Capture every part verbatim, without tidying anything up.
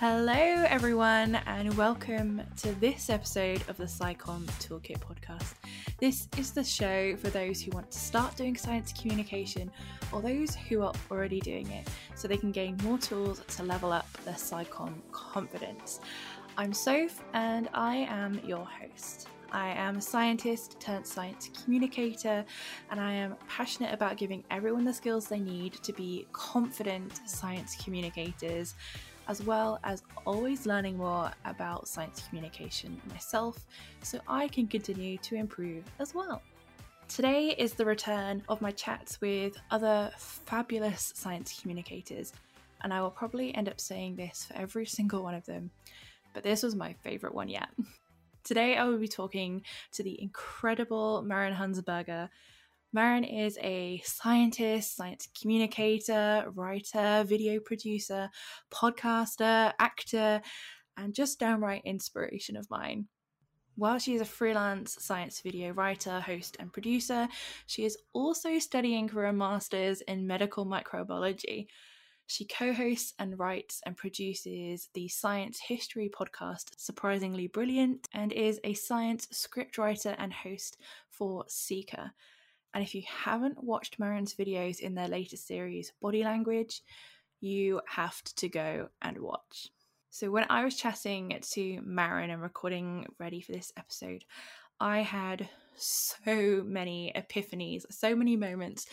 Hello everyone and welcome to this episode of the SciComm Toolkit Podcast. This is the show for those who want to start doing science communication or those who are already doing it so they can gain more tools to level up their SciComm confidence. I'm Soph and I am your host. I am a scientist turned science communicator, and I am passionate about giving everyone the skills they need to be confident science communicators, as well as always learning more about science communication myself so I can continue to improve as well. Today is the return of my chats with other fabulous science communicators, and I will probably end up saying this for every single one of them, but this was my favourite one yet. Today I will be talking to the incredible Maren Hunsberger. Maren is a scientist, science communicator, writer, video producer, podcaster, actor, and just downright inspiration of mine. While she is a freelance science video writer, host, and producer, she is also studying for a master's in medical microbiology. She co-hosts and writes and produces the science history podcast Surprisingly Brilliant and is a science scriptwriter and host for Seeker. And if you haven't watched Maren's videos in their latest series, Body Language, you have to go and watch. So when I was chatting to Maren and recording ready for this episode, I had so many epiphanies, so many moments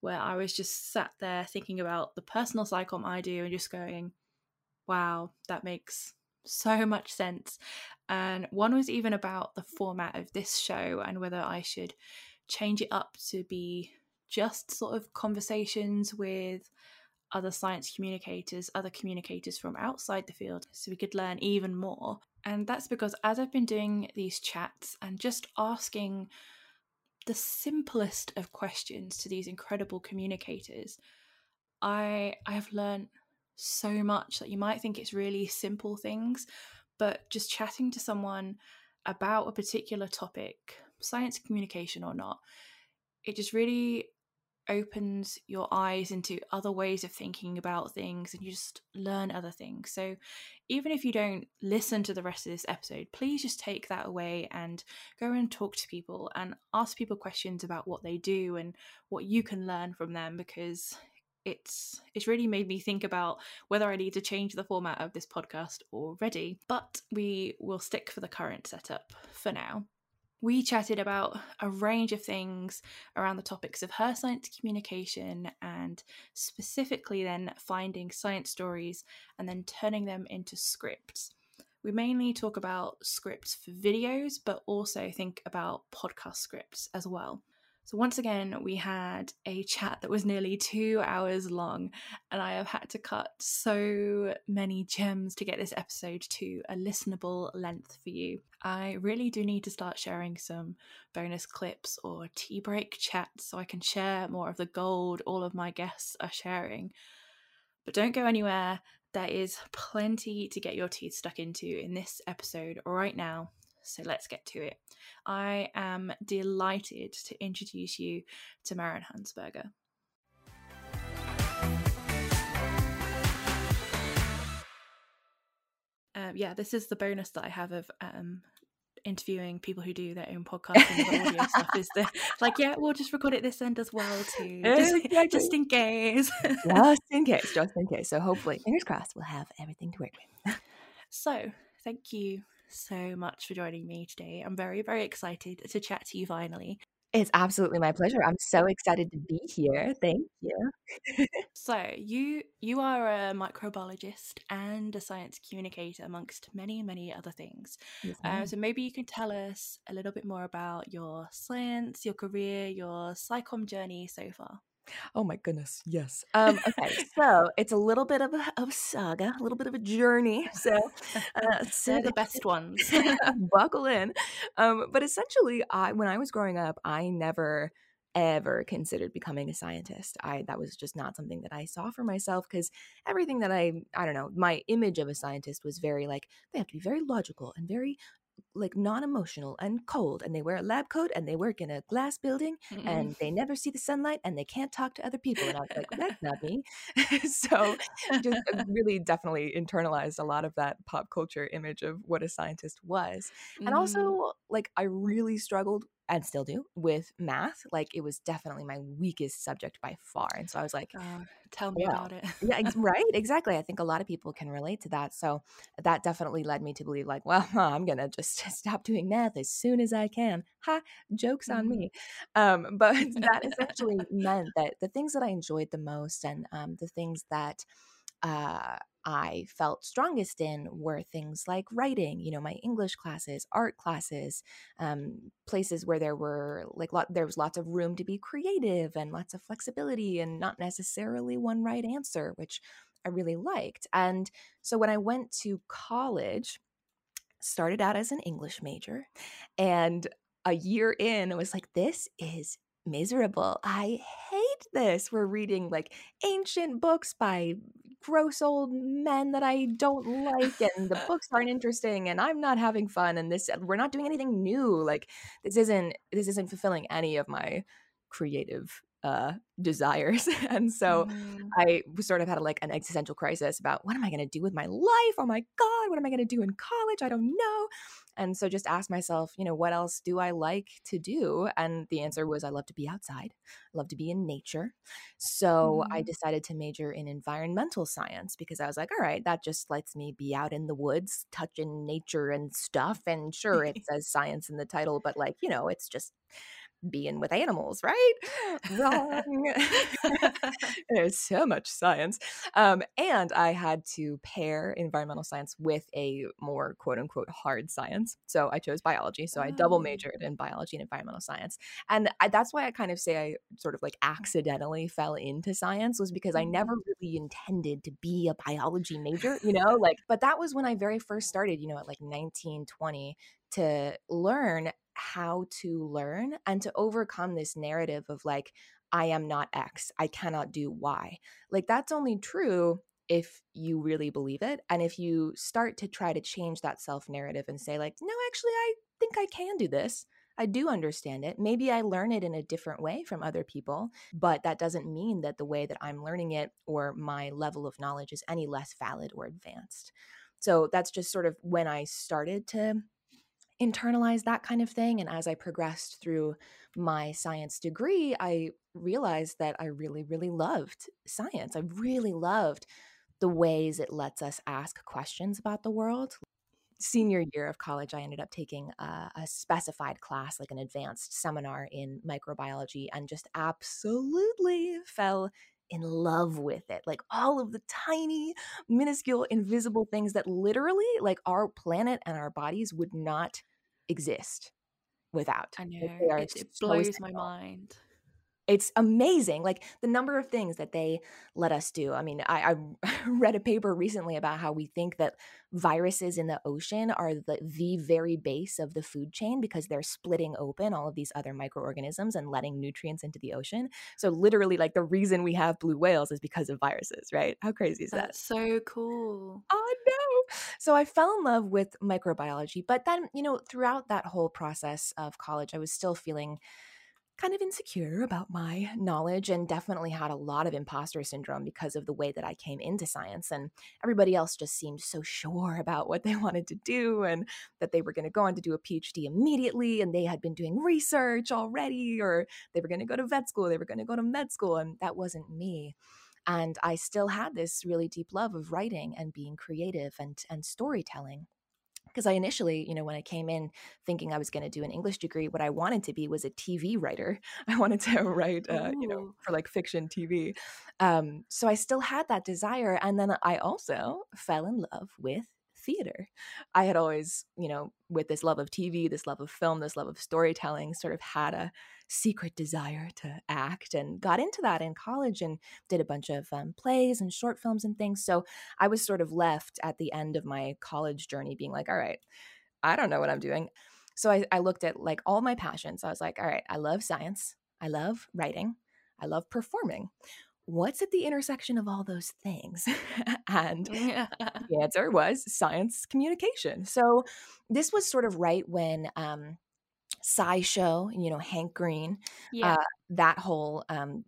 where I was just sat there thinking about the personal SciComm I do and just going, wow, that makes so much sense. And one was even about the format of this show and whether I should change it up to be just sort of conversations with other science communicators, other communicators from outside the field, so we could learn even more. And that's because as I've been doing these chats and just asking the simplest of questions to these incredible communicators, I I have learned so much that you might think it's really simple things, but just chatting to someone about a particular topic, science communication or not, it just really opens your eyes into other ways of thinking about things, and you just learn other things. So even if you don't listen to the rest of this episode, please just take that away and go and talk to people and ask people questions about what they do and what you can learn from them, because it's it's really made me think about whether I need to change the format of this podcast already. But we will stick for the current setup for now. We chatted about a range of things around the topics of her science communication, and specifically then finding science stories and then turning them into scripts. We mainly talk about scripts for videos, but also think about podcast scripts as well. So once again, we had a chat that was nearly two hours long, and I have had to cut so many gems to get this episode to a listenable length for you. I really do need to start sharing some bonus clips or tea break chats so I can share more of the gold all of my guests are sharing. But don't go anywhere. There is plenty to get your teeth stuck into in this episode right now. So let's get to it. I am delighted to introduce you to Maren Hunsberger. Um, yeah, this is the bonus that I have of um, interviewing people who do their own podcasting and audio stuff. Is that like, yeah, we'll just record it this end as well too, just, exactly. just in case. just in case, just in case. So hopefully, fingers crossed, we'll have everything to work with. So thank you so much for joining me today. I'm very, very excited to chat to you finally. It's absolutely my pleasure. I'm so excited to be here. Thank you. So you you are a microbiologist and a science communicator, amongst many, many other things. Yes, uh, so maybe you can tell us a little bit more about your science, your career, your SciComm journey so far. Oh my goodness, yes. Um, okay, so it's a little bit of a, of a saga, a little bit of a journey. So, uh, so they're the best ones. Buckle in. Um, but essentially, I when I was growing up, I never ever considered becoming a scientist. I that was just not something that I saw for myself, because everything that I I don't know, my image of a scientist was very like they have to be very logical and very like non-emotional and cold, and they wear a lab coat and they work in a glass building mm-hmm. and they never see the sunlight and they can't talk to other people. And I was like, well, that's not me. So just really definitely internalized a lot of that pop culture image of what a scientist was. Mm-hmm. And also, like, I really struggled and still do with math. Like, it was definitely my weakest subject by far. And so I was like, uh, tell me yeah. about it. Yeah, right. Exactly. I think a lot of people can relate to that. So that definitely led me to believe, like, well, huh, I'm going to just stop doing math as soon as I can. Ha, joke's on me. Um, but that essentially meant that the things that I enjoyed the most and um, the things that uh, I felt strongest in were things like writing, you know, my English classes, art classes, um, places where there were like lot, there was lots of room to be creative and lots of flexibility and not necessarily one right answer, which I really liked. And so when I went to college, started out as an English major, and a year in, I was like, this is miserable. I hate this. We're reading like ancient books by gross old men that I don't like, and the books aren't interesting, and I'm not having fun, and this we're not doing anything new. Like, this isn't this isn't fulfilling any of my creative uh desires. And so mm. I sort of had like an existential crisis about what am I going to do with my life? Oh my God, what am I going to do in college? I don't know. And so just asked myself, you know, what else do I like to do? And the answer was, I love to be outside. I love to be in nature. So mm. I decided to major in environmental science, because I was like, all right, that just lets me be out in the woods, touching nature and stuff. And sure, it says science in the title, but like, you know, it's just being with animals, right? Wrong. There's so much science. Um, and I had to pair environmental science with a more quote unquote hard science. So I chose biology. So oh. I double majored in biology and environmental science. And I, that's why I kind of say I sort of like accidentally fell into science, was because I never really intended to be a biology major, you know, like, but that was when I very first started, you know, at like nineteen, twenty, to learn how to learn and to overcome this narrative of like, I am not X, I cannot do Y. Like, that's only true if you really believe it. And if you start to try to change that self-narrative and say like, no, actually, I think I can do this. I do understand it. Maybe I learn it in a different way from other people, but that doesn't mean that the way that I'm learning it or my level of knowledge is any less valid or advanced. So that's just sort of when I started to internalize that kind of thing. And as I progressed through my science degree, I realized that I really, really loved science. I really loved the ways it lets us ask questions about the world. Senior year of college, I ended up taking a, a specified class, like an advanced seminar in microbiology, and just absolutely fell in love with it. Like, all of the tiny, minuscule, invisible things that literally like our planet and our bodies would not exist without. I know. Like, it, it blows my mind. It's amazing. Like, the number of things that they let us do. I mean, I, I read a paper recently about how we think that viruses in the ocean are the, the very base of the food chain, because they're splitting open all of these other microorganisms and letting nutrients into the ocean. So literally, like, the reason we have blue whales is because of viruses, right? How crazy is that? That's so cool. Oh, no. So I fell in love with microbiology. But then, you know, throughout that whole process of college, I was still feeling kind of insecure about my knowledge, and definitely had a lot of imposter syndrome because of the way that I came into science, and everybody else just seemed so sure about what they wanted to do, and that they were going to go on to do a PhD immediately, and they had been doing research already, or they were going to go to vet school, they were going to go to med school, and that wasn't me. And I still had this really deep love of writing and being creative and and storytelling. Because I initially, you know, when I came in thinking I was going to do an English degree, what I wanted to be was a T V writer. I wanted to write, uh, you know, for like fiction T V. Um, so I still had that desire. And then I also fell in love with theater. I had always, you know, with this love of T V, this love of film, this love of storytelling, sort of had a secret desire to act, and got into that in college and did a bunch of um, plays and short films and things. So I was sort of left at the end of my college journey being like, all right, I don't know what I'm doing. So I, I looked at like all my passions. I was like, all right, I love science. I love writing. I love performing. what's at the intersection of all those things? And yeah. the answer was science communication. So this was sort of right when um, SciShow, you know, Hank Green, yeah. uh, that whole um,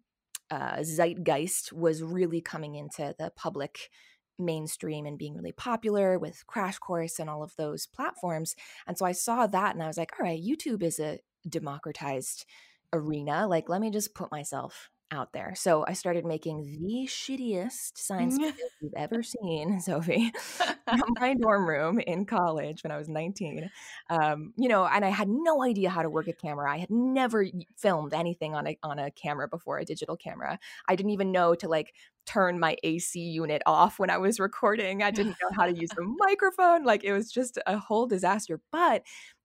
uh, zeitgeist was really coming into the public mainstream and being really popular with Crash Course and all of those platforms. And so I saw that and I was like, all right, YouTube is a democratized arena. Like, let me just put myself out there. So I started making the shittiest science videos you've ever seen, Sophie, in my dorm room in college when I was nineteen. Um, you know, and I had no idea how to work a camera. I had never filmed anything on a on a camera before, a digital camera. I didn't even know to like turn my A C unit off when I was recording. I didn't know how to use the microphone. Like, it was just a whole disaster. But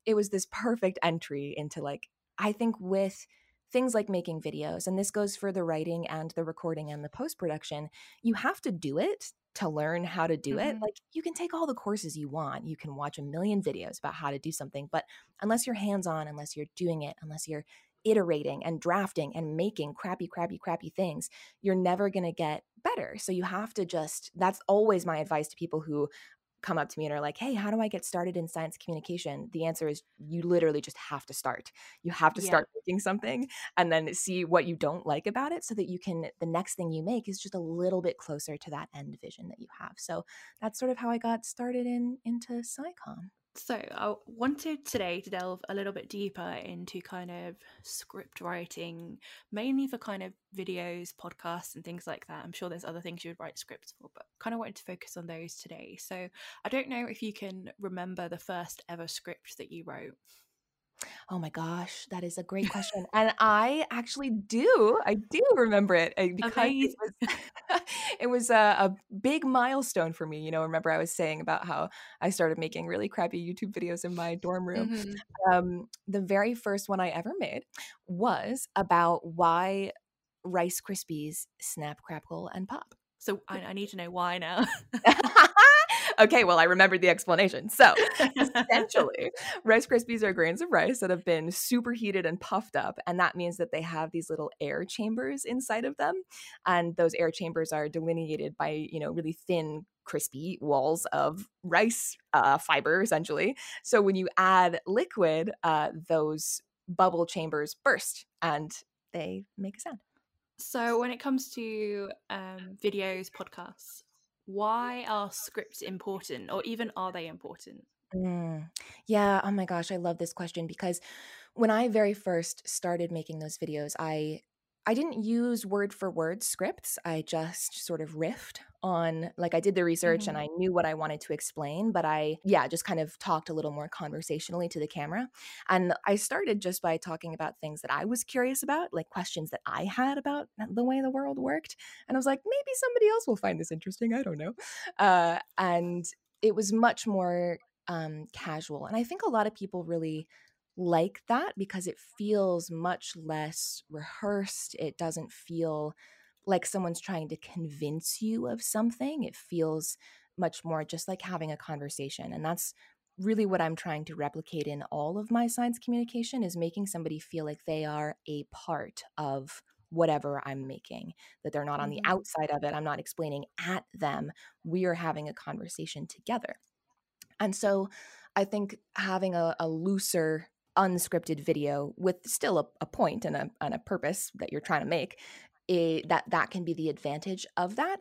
it was this perfect entry into, like, I think with things like making videos, and this goes for the writing and the recording and the post-production, you have to do it to learn how to do mm-hmm. it. Like, you can take all the courses you want. You can watch a million videos about how to do something, but unless you're hands-on, unless you're doing it, unless you're iterating and drafting and making crappy, crappy, crappy things, you're never going to get better. So you have to just, that's always my advice to people who come up to me and are like, hey, how do I get started in science communication? The answer is you literally just have to start. You have to yeah. start making something and then see what you don't like about it so that you can, the next thing you make is just a little bit closer to that end vision that you have. So that's sort of how I got started in into SciComm. So I wanted today to delve a little bit deeper into kind of script writing, mainly for kind of videos, podcasts and things like that. I'm sure there's other things you would write scripts for, but kind of wanted to focus on those today. So I don't know if you can remember the first ever script that you wrote. Oh my gosh, that is a great question. And I actually do. I do remember it. Because it was, it was a, a big milestone for me. You know, remember I was saying about how I started making really crappy YouTube videos in my dorm room. Mm-hmm. Um, the very first one I ever made was about why Rice Krispies snap, crackle, and pop. So I, I need to know why now. Okay, well, I remembered the explanation. So essentially, Rice Krispies are grains of rice that have been superheated and puffed up. And that means that they have these little air chambers inside of them. And those air chambers are delineated by, you know, really thin, crispy walls of rice uh, fiber, essentially. So when you add liquid, uh, those bubble chambers burst and they make a sound. So when it comes to um, videos, podcasts, why are scripts important, or even are they important? Mm. Yeah. Oh my gosh. I love this question, because when I very first started making those videos, I I didn't use word for word scripts. I just sort of riffed on, like, I did the research mm-hmm. and I knew what I wanted to explain, but I, yeah, just kind of talked a little more conversationally to the camera. And I started just by talking about things that I was curious about, like questions that I had about the way the world worked. And I was like, maybe somebody else will find this interesting. I don't know. Uh, and it was much more um, casual. And I think a lot of people really like that because it feels much less rehearsed. It doesn't feel like someone's trying to convince you of something. It feels much more just like having a conversation. And that's really what I'm trying to replicate in all of my science communication, is making somebody feel like they are a part of whatever I'm making, that they're not on the outside of it. I'm not explaining at them. We are having a conversation together. And so I think having a, a looser unscripted video with still a, a point and a, and a purpose that you're trying to make, it, that that can be the advantage of that.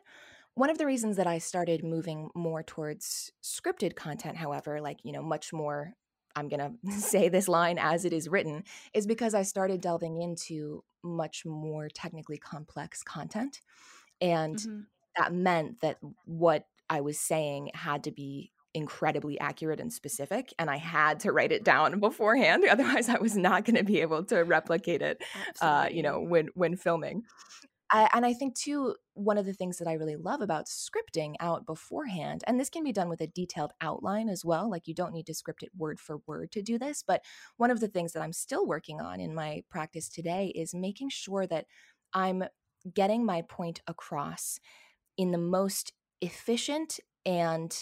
One of the reasons that I started moving more towards scripted content, however, like, you know, much more, I'm going to say this line as it is written, is because I started delving into much more technically complex content. And mm-hmm. that meant that what I was saying had to be incredibly accurate and specific, and I had to write it down beforehand, otherwise I was not going to be able to replicate it uh, you know when when filming. I, and I think too, one of the things that I really love about scripting out beforehand, and this can be done with a detailed outline as well, like you don't need to script it word for word to do this, but one of the things that I'm still working on in my practice today is making sure that I'm getting my point across in the most efficient and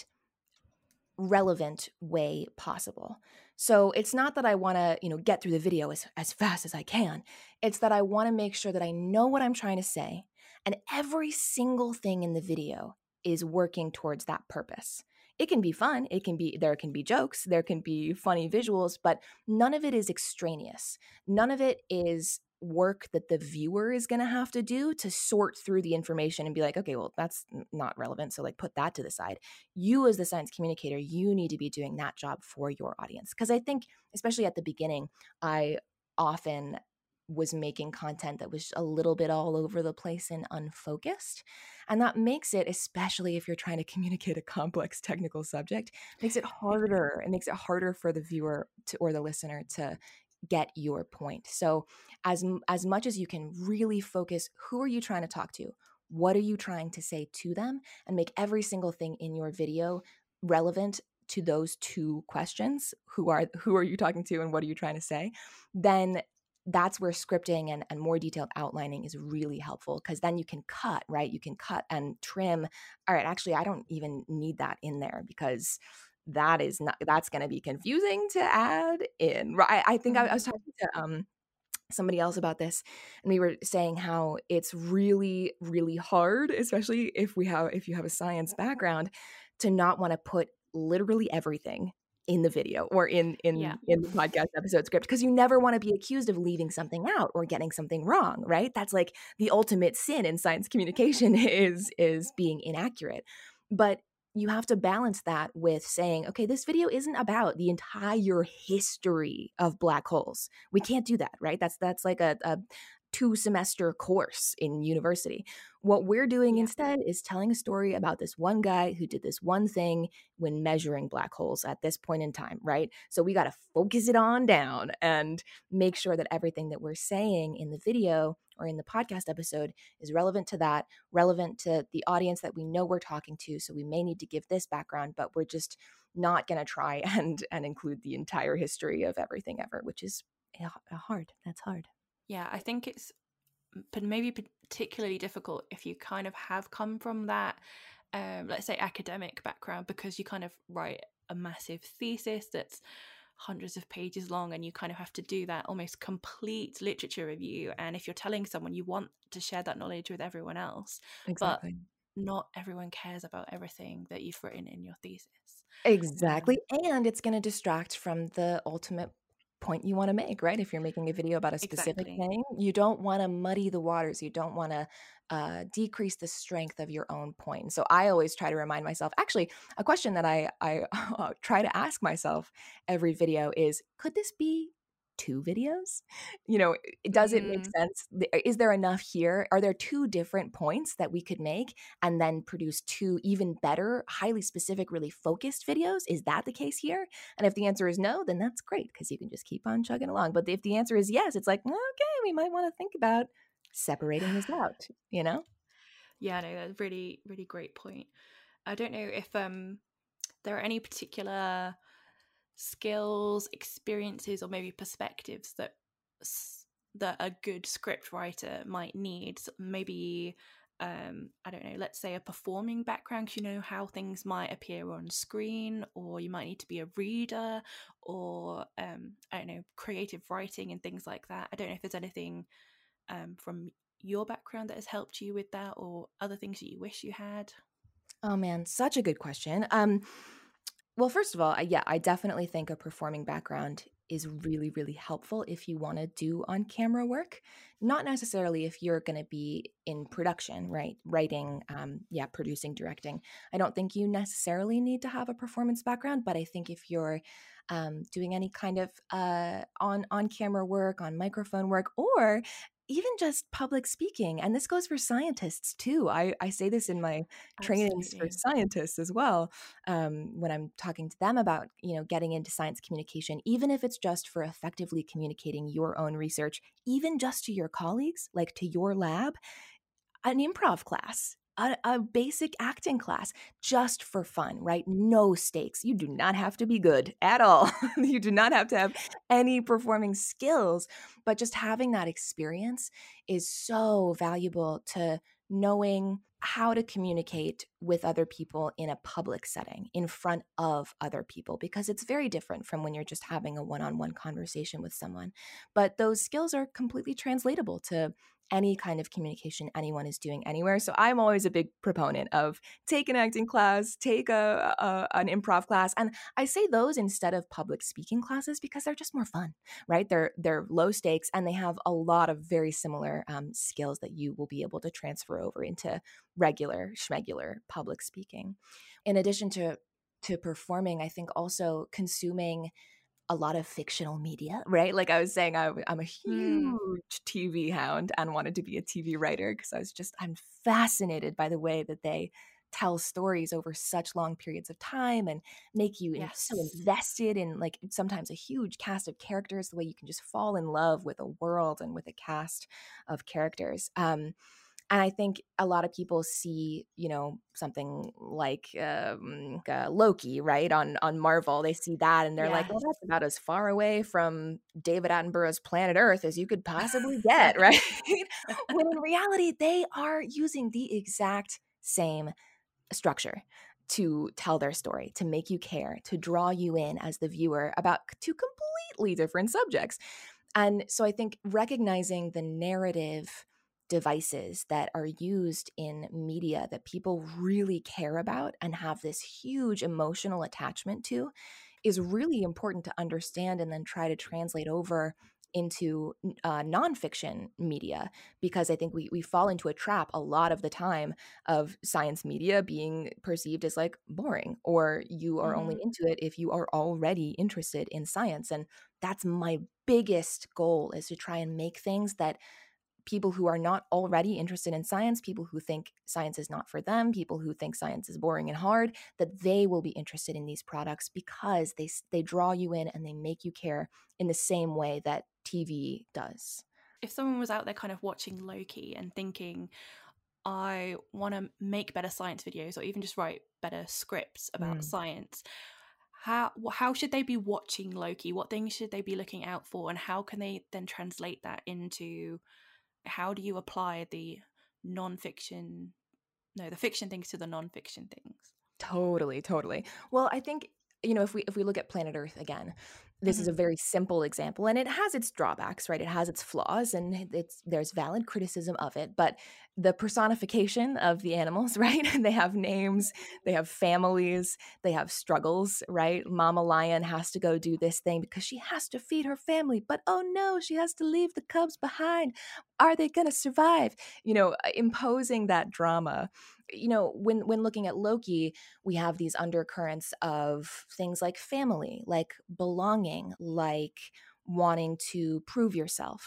relevant way possible. So it's not that I want to, you know, get through the video as, as fast as I can. It's that I want to make sure that I know what I'm trying to say And every single thing in the video is working towards that purpose. It can be fun. It can be, there can be jokes, there can be funny visuals, but none of it is extraneous. None of it is work that the viewer is going to have to do to sort through the information and be like, okay, well, that's not relevant. So like put that to the side. You as the science communicator, you need to be doing that job for your audience. Because I think, especially at the beginning, I often was making content that was a little bit all over the place and unfocused. And that makes it, especially if you're trying to communicate a complex technical subject, makes it harder. It makes it harder for the viewer to, or the listener to get your point. So as, as much as you can really focus, who are you trying to talk to? What are you trying to say to them? And make every single thing in your video relevant to those two questions. Who are, who are you talking to and what are you trying to say? Then that's where scripting and, and more detailed outlining is really helpful, because then you can cut, right? You can cut and trim. All right, actually, I don't even need that in there because that is not, that's going to be confusing to add in. Right? I think I, I was talking to um, somebody else about this, and we were saying how it's really, really hard, especially if we have, if you have a science background, to not want to put literally everything in the video or in in, yeah. in the podcast episode script, because you never want to be accused of leaving something out or getting something wrong, right? That's like the ultimate sin in science communication is is being inaccurate. But you have to balance that with saying, okay, this video isn't about the entire history of black holes. We can't do that, right? That's that's like a, a two semester course in university. What we're doing yeah. instead is telling a story about this one guy who did this one thing when measuring black holes at this point in time, right? So we got to focus it on down and make sure that everything that we're saying in the video or in the podcast episode is relevant to that, relevant to the audience that we know we're talking to. So we may need to give this background, but we're just not going to try and and include the entire history of everything ever, which is hard. That's hard. Yeah, I think it's maybe particularly difficult if you kind of have come from that, um, let's say, academic background, because you kind of write a massive thesis that's hundreds of pages long, and you kind of have to do that almost complete literature review. And if you're telling someone, you want to share that knowledge with everyone else. Exactly. But not everyone cares about everything that you've written in your thesis. Exactly. And it's going to distract from the ultimate point you want to make, right? If you're making a video about a specific exactly. thing, you don't want to muddy the waters. You don't want to uh, decrease the strength of your own point. So I always try to remind myself, actually, a question that I, I uh, try to ask myself every video is, could this be two videos? You know, does it make sense? Is there enough here? Are there two different points that we could make and then produce two even better, highly specific, really focused videos? Is that the case here? And if the answer is no, then that's great, because you can just keep on chugging along. But if the answer is yes, it's like, okay, we might want to think about separating this out, you know? Yeah, no, that's a really, really great point. I don't know if um, there are any particular skills, experiences, or maybe perspectives that that a good script writer might need. Maybe um I don't know, let's say a performing background, you know, how things might appear on screen, or you might need to be a reader, or um I don't know, creative writing and things like that. I don't know if there's anything um from your background that has helped you with that, or other things that you wish you had. Oh man, such a good question. um Well, first of all, yeah, I definitely think a performing background is really, really helpful if you want to do on-camera work. Not necessarily if you're going to be in production, right? Writing, um, yeah, producing, directing. I don't think you necessarily need to have a performance background, but I think if you're um, doing any kind of uh, on on-camera work, on microphone work, or even just public speaking, and this goes for scientists too. I, I say this in my trainings Absolutely. For scientists as well, um, when I'm talking to them about, you know, getting into science communication, even if it's just for effectively communicating your own research, even just to your colleagues, like to your lab, an improv class, a, a basic acting class, just for fun, right? No stakes. You do not have to be good at all. You do not have to have any performing skills, but just having that experience is so valuable to knowing how to communicate with other people in a public setting, in front of other people, because it's very different from when you're just having a one-on-one conversation with someone. But those skills are completely translatable to any kind of communication anyone is doing anywhere. So I'm always a big proponent of take an acting class, take a, a an improv class. And I say those instead of public speaking classes because they're just more fun, right? They're, they're low stakes and they have a lot of very similar um, skills that you will be able to transfer over into regular, schmegular public speaking. In addition to to performing, I think also consuming a lot of fictional media, right? Like I was saying, I, I'm a huge T V hound and wanted to be a T V writer because I was just, I'm fascinated by the way that they tell stories over such long periods of time and make you yes. so invested in like sometimes a huge cast of characters, the way you can just fall in love with a world and with a cast of characters. Um, And I think a lot of people see, you know, something like um, uh, Loki, right, on on Marvel. They see that and they're yeah. like, well, that's about as far away from David Attenborough's Planet Earth as you could possibly get, right? When in reality, they are using the exact same structure to tell their story, to make you care, to draw you in as the viewer about two completely different subjects. And so I think recognizing the narrative devices that are used in media that people really care about and have this huge emotional attachment to is really important to understand and then try to translate over into uh, nonfiction media, because I think we we fall into a trap a lot of the time of science media being perceived as like boring, or you are mm-hmm. only into it if you are already interested in science. And that's my biggest goal, is to try and make things that people who are not already interested in science, people who think science is not for them, people who think science is boring and hard, that they will be interested in these products because they they draw you in and they make you care in the same way that T V does. If someone was out there kind of watching Loki and thinking, I want to make better science videos or even just write better scripts about mm. science, how how should they be watching Loki? What things should they be looking out for? And how can they then translate that into... how do you apply the non-fiction, no, the fiction things to the non-fiction things? Totally, totally. Well, I think, you know, if we if we look at Planet Earth again, this mm-hmm. is a very simple example, and it has its drawbacks, right? It has its flaws, and it's there's valid criticism of it, but the personification of the animals, right? They have names, they have families, they have struggles, right? Mama lion has to go do this thing because she has to feed her family, but oh no, she has to leave the cubs behind. Are they going to survive? You know, imposing that drama. You know, when when looking at Loki, we have these undercurrents of things like family, like belonging, like wanting to prove yourself.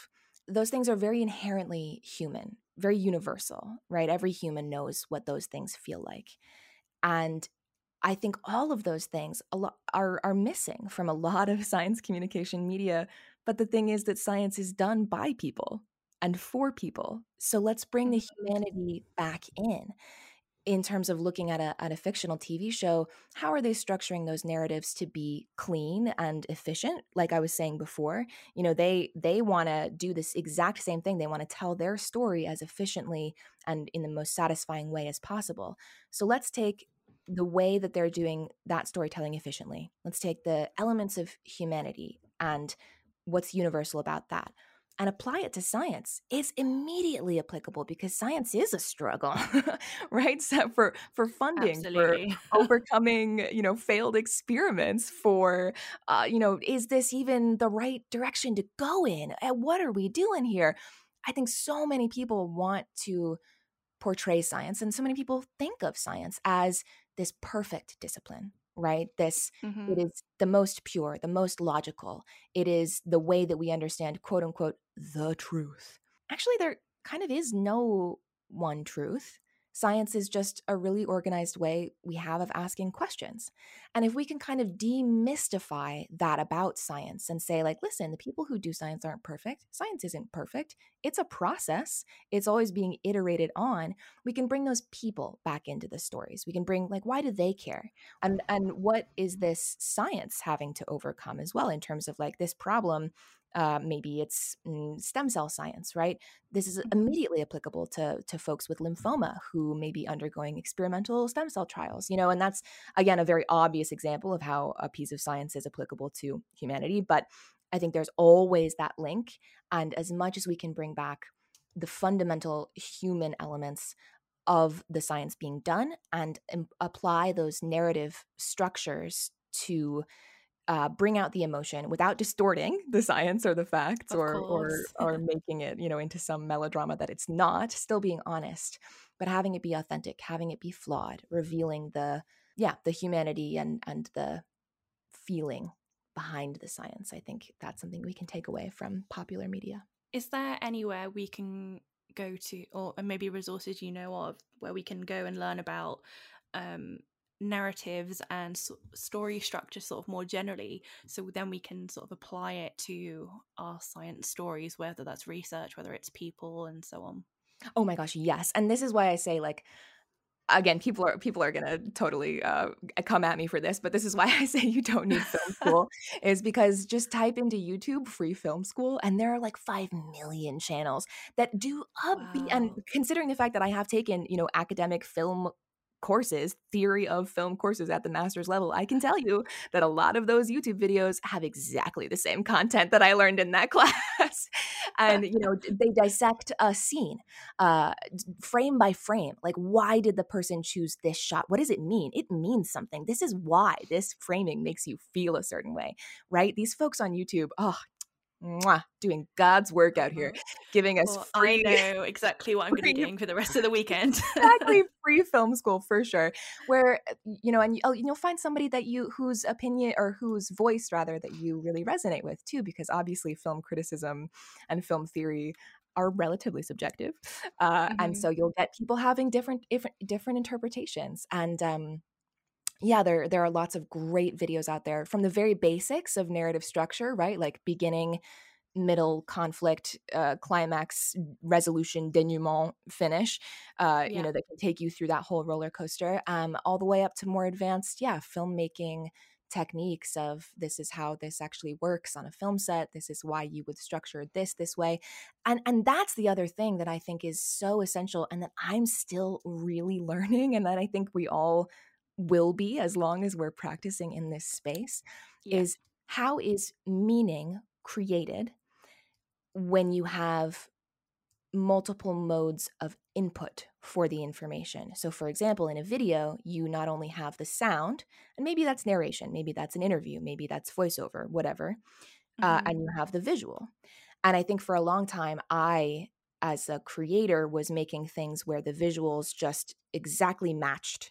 Those things are very inherently human, very universal, right? Every human knows what those things feel like. And I think all of those things are are missing from a lot of science communication media. But the thing is that science is done by people and for people. So let's bring the humanity back in. In terms of looking at a, at a fictional T V show, how are they structuring those narratives to be clean and efficient? Like I was saying before, you know, they they want to do this exact same thing. They want to tell their story as efficiently and in the most satisfying way as possible. So let's take the way that they're doing that storytelling efficiently. Let's take the elements of humanity and what's universal about that, and apply it to science. It's immediately applicable because science is a struggle, right? So for, for funding, Absolutely. for overcoming, you know, failed experiments, for, uh, you know, is this even the right direction to go in? And what are we doing here? I think so many people want to portray science, and so many people think of science as this perfect discipline, right? This, mm-hmm. it is the most pure, the most logical. It is the way that we understand, quote unquote, the truth. Actually, there kind of is no one truth. Science is just a really organized way we have of asking questions. And if we can kind of demystify that about science and say, like, listen, the people who do science aren't perfect. Science isn't perfect. It's a process. It's always being iterated on. We can bring those people back into the stories. We can bring, like, why do they care? And and what is this science having to overcome as well in terms of, like, this problem? Uh, maybe it's stem cell science, right? This is immediately applicable to to folks with lymphoma who may be undergoing experimental stem cell trials, you know, and that's, again, a very obvious example of how a piece of science is applicable to humanity. But I think there's always that link. And as much as we can bring back the fundamental human elements of the science being done and um, apply those narrative structures to uh, bring out the emotion without distorting the science or the facts or, or or making it, you know, into some melodrama that it's not, still being honest, but having it be authentic, having it be flawed, revealing the, yeah, the humanity and, and the feeling behind the science. I think that's something we can take away from popular media. Is there anywhere we can go to, or maybe resources you know of, where we can go and learn about um, narratives and so- story structure sort of more generally, so then we can sort of apply it to our science stories, whether that's research, whether it's people, and so on? Oh my gosh, yes. And this is why I say, like, again, people are people are gonna totally uh, come at me for this, but this is why I say you don't need film school, is because just type into YouTube free film school, and there are like five million channels that do up. Wow. And considering the fact that I have taken, you know, academic film courses, theory of film courses at the master's level, I can tell you that a lot of those YouTube videos have exactly the same content that I learned in that class. And, you know, they dissect a scene uh, frame by frame. Like, why did the person choose this shot? What does it mean? It means something. This is why this framing makes you feel a certain way, right? These folks on YouTube, oh, mwah, doing God's work out here, giving us well, free. I know exactly what I'm going to be doing for the rest of the weekend. Exactly, free film school for sure. Where, you know, and you'll find somebody that you whose opinion or whose voice rather that you really resonate with too, because obviously film criticism and film theory are relatively subjective, uh, mm-hmm. and so you'll get people having different different different interpretations and. Um, Yeah, there there are lots of great videos out there from the very basics of narrative structure, right? Like beginning, middle, conflict, uh, climax, resolution, denouement, finish, uh, yeah. you know, that can take you through that whole roller coaster, um, all the way up to more advanced, yeah, filmmaking techniques of this is how this actually works on a film set. This is why you would structure this this way. And and that's the other thing that I think is so essential and that I'm still really learning and that I think we all will be as long as we're practicing in this space, yeah. is how is meaning created when you have multiple modes of input for the information. So for example, in a video, you not only have the sound, and maybe that's narration, maybe that's an interview, maybe that's voiceover, whatever, mm-hmm. uh, and you have the visual. And I think for a long time, I, as a creator, was making things where the visuals just exactly matched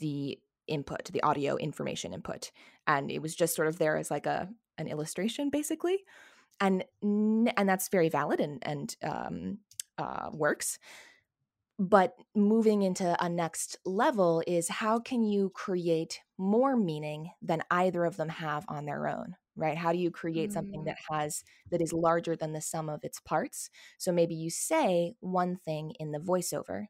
the input, the audio information input, and it was just sort of there as like a an illustration basically, and and that's very valid and and um, uh, works. But moving into a next level is how can you create more meaning than either of them have on their own, right? How do you create mm. something that has that is larger than the sum of its parts? So maybe you say one thing in the voiceover,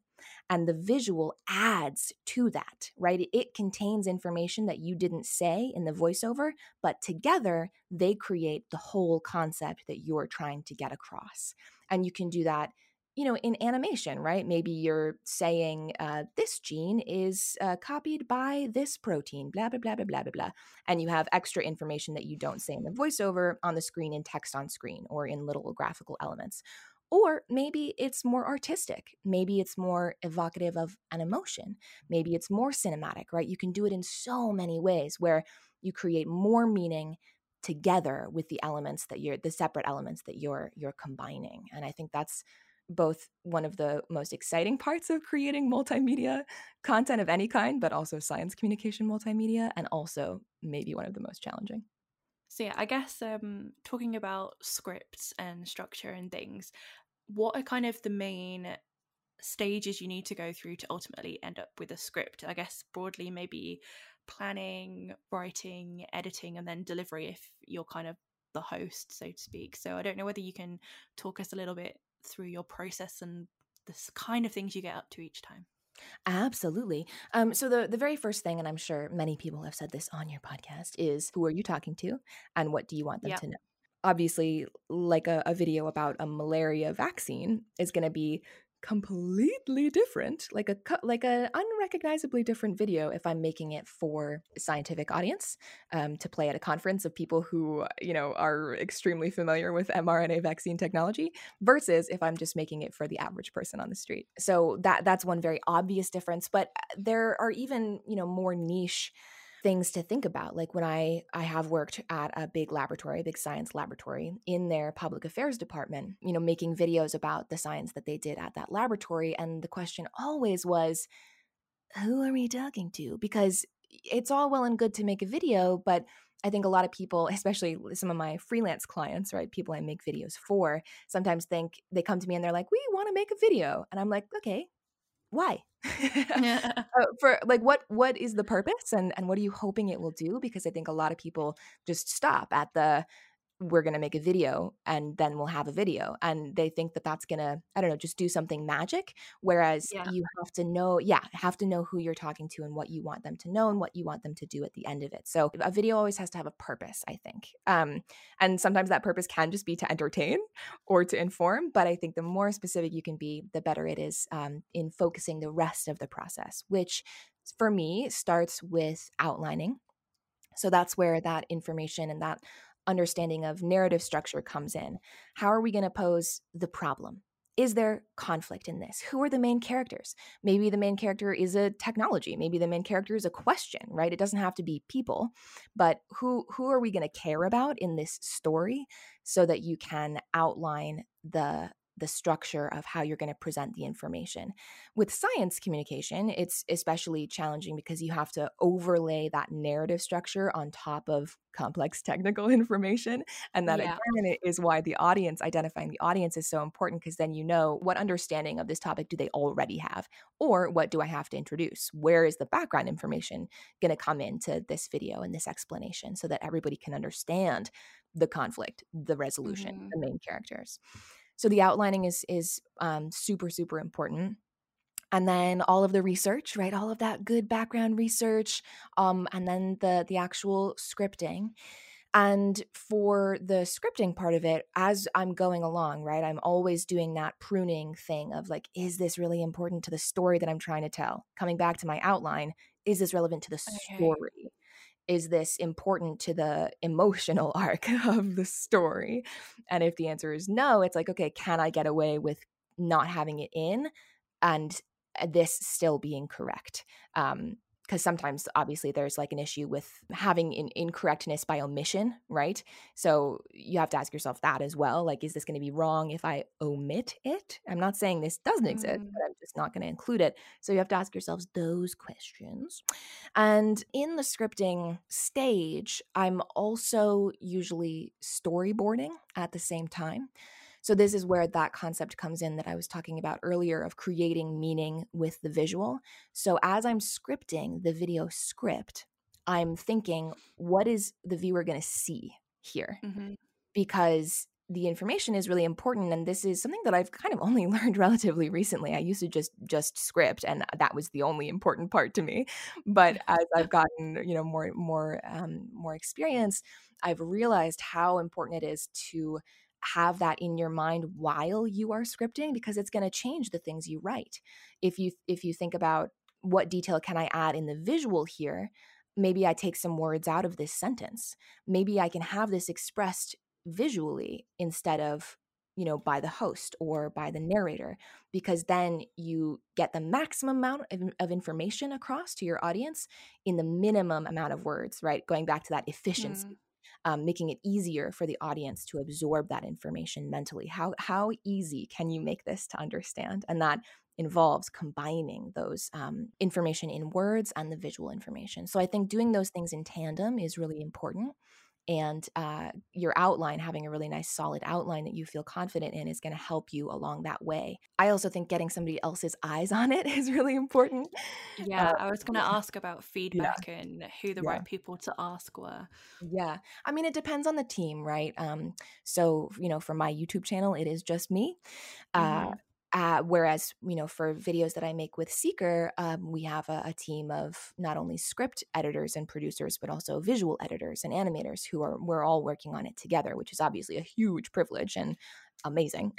and the visual adds to that, right? It contains information that you didn't say in the voiceover, but together they create the whole concept that you're trying to get across. And you can do that, you know, in animation, right? Maybe you're saying uh, this gene is uh, copied by this protein, blah, blah, blah, blah, blah, blah, blah. And you have extra information that you don't say in the voiceover on the screen in text on screen or in little graphical elements. Or maybe it's more artistic. Maybe it's more evocative of an emotion. Maybe it's more cinematic, right? You can do it in so many ways where you create more meaning together with the elements that you're, the separate elements that you're you're combining. And I think that's both one of the most exciting parts of creating multimedia content of any kind, but also science communication multimedia, and also maybe one of the most challenging. So yeah, I guess um, talking about scripts and structure and things, what are kind of the main stages you need to go through to ultimately end up with a script? I guess broadly maybe planning, writing, editing, and then delivery if you're kind of the host, so to speak. So I don't know whether you can talk us a little bit through your process and the kind of things you get up to each time. Absolutely. Um, so the, the very first thing, and I'm sure many people have said this on your podcast, is who are you talking to and what do you want them yeah. to know? Obviously, like a, a video about a malaria vaccine is going to be completely different, like a like a unrecognizably different video if I'm making it for a scientific audience um, to play at a conference of people who, you know, are extremely familiar with mRNA vaccine technology versus if I'm just making it for the average person on the street. So that that's one very obvious difference. But there are even, you know, more niche things to think about. Like when I, I have worked at a big laboratory, a big science laboratory in their public affairs department, you know, making videos about the science that they did at that laboratory. And the question always was, who are we talking to? Because it's all well and good to make a video, but I think a lot of people, especially some of my freelance clients, right, people I make videos for, sometimes think they come to me and they're like, we want to make a video. And I'm like, okay, why? Yeah. uh, for like what what is the purpose and and what are you hoping it will do? Because I think a lot of people just stop at the we're going to make a video and then we'll have a video, and they think that that's going to, I don't know, just do something magic, whereas yeah. you have to know yeah have to know who you're talking to and what you want them to know and what you want them to do at the end of it. So a video always has to have a purpose, I think, um and sometimes that purpose can just be to entertain or to inform, but I think the more specific you can be, the better it is um in focusing the rest of the process, which for me starts with outlining. So that's where that information and that understanding of narrative structure comes in. How are we going to pose the problem? Is there conflict in this? Who are the main characters? Maybe the main character is a technology. Maybe the main character is a question, right? It doesn't have to be people, but who who are we going to care about in this story, so that you can outline the the structure of how you're going to present the information. With science communication, it's especially challenging because you have to overlay that narrative structure on top of complex technical information. And that yeah. again is why the audience, identifying the audience is so important, because then you know what understanding of this topic do they already have, or what do I have to introduce? Where is the background information going to come into this video and this explanation, so that everybody can understand the conflict, the resolution, mm-hmm. the main characters. So the outlining is is um, super, super important. And then all of the research, right? All of that good background research, um, and then the the actual scripting. And for the scripting part of it, as I'm going along, right, I'm always doing that pruning thing of like, is this really important to the story that I'm trying to tell? Coming back to my outline, is this relevant to the okay. story? Is this important to the emotional arc of the story? And if the answer is no, it's like, okay, can I get away with not having it in and this still being correct? Um, because sometimes obviously there's like an issue with having an incorrectness by omission, right? So you have to ask yourself that as well. Like, is this going to be wrong if I omit it? I'm not saying this doesn't exist, mm. but I'm just not going to include it. So you have to ask yourselves those questions. And in the scripting stage, I'm also usually storyboarding at the same time. So this is where that concept comes in that I was talking about earlier of creating meaning with the visual. So as I'm scripting the video script, I'm thinking, what is the viewer going to see here? Mm-hmm. Because the information is really important. And this is something that I've kind of only learned relatively recently. I used to just just script, and that was the only important part to me. But as I've gotten, you know, more, more, um, more experience, I've realized how important it is to have that in your mind while you are scripting, because it's going to change the things you write. If you if you think about what detail can I add in the visual here, maybe I take some words out of this sentence. Maybe I can have this expressed visually instead of, you know, by the host or by the narrator, because then you get the maximum amount of, of information across to your audience in the minimum amount of words, right? Going back to that efficiency. Mm. Um, making it easier for the audience to absorb that information mentally. How how easy can you make this to understand? And that involves combining those um, information in words and the visual information. So I think doing those things in tandem is really important. And uh, your outline, having a really nice solid outline that you feel confident in, is going to help you along that way. I also think getting somebody else's eyes on it is really important. Yeah, uh, I was going to yeah. ask about feedback yeah. and who the yeah. right people to ask were. Yeah, I mean, it depends on the team, right? Um, so, you know, for my YouTube channel, it is just me. Mm-hmm. Uh, Uh, whereas, you know, for videos that I make with Seeker, um, we have a, a team of not only script editors and producers, but also visual editors and animators who are, we're all working on it together, which is obviously a huge privilege and amazing.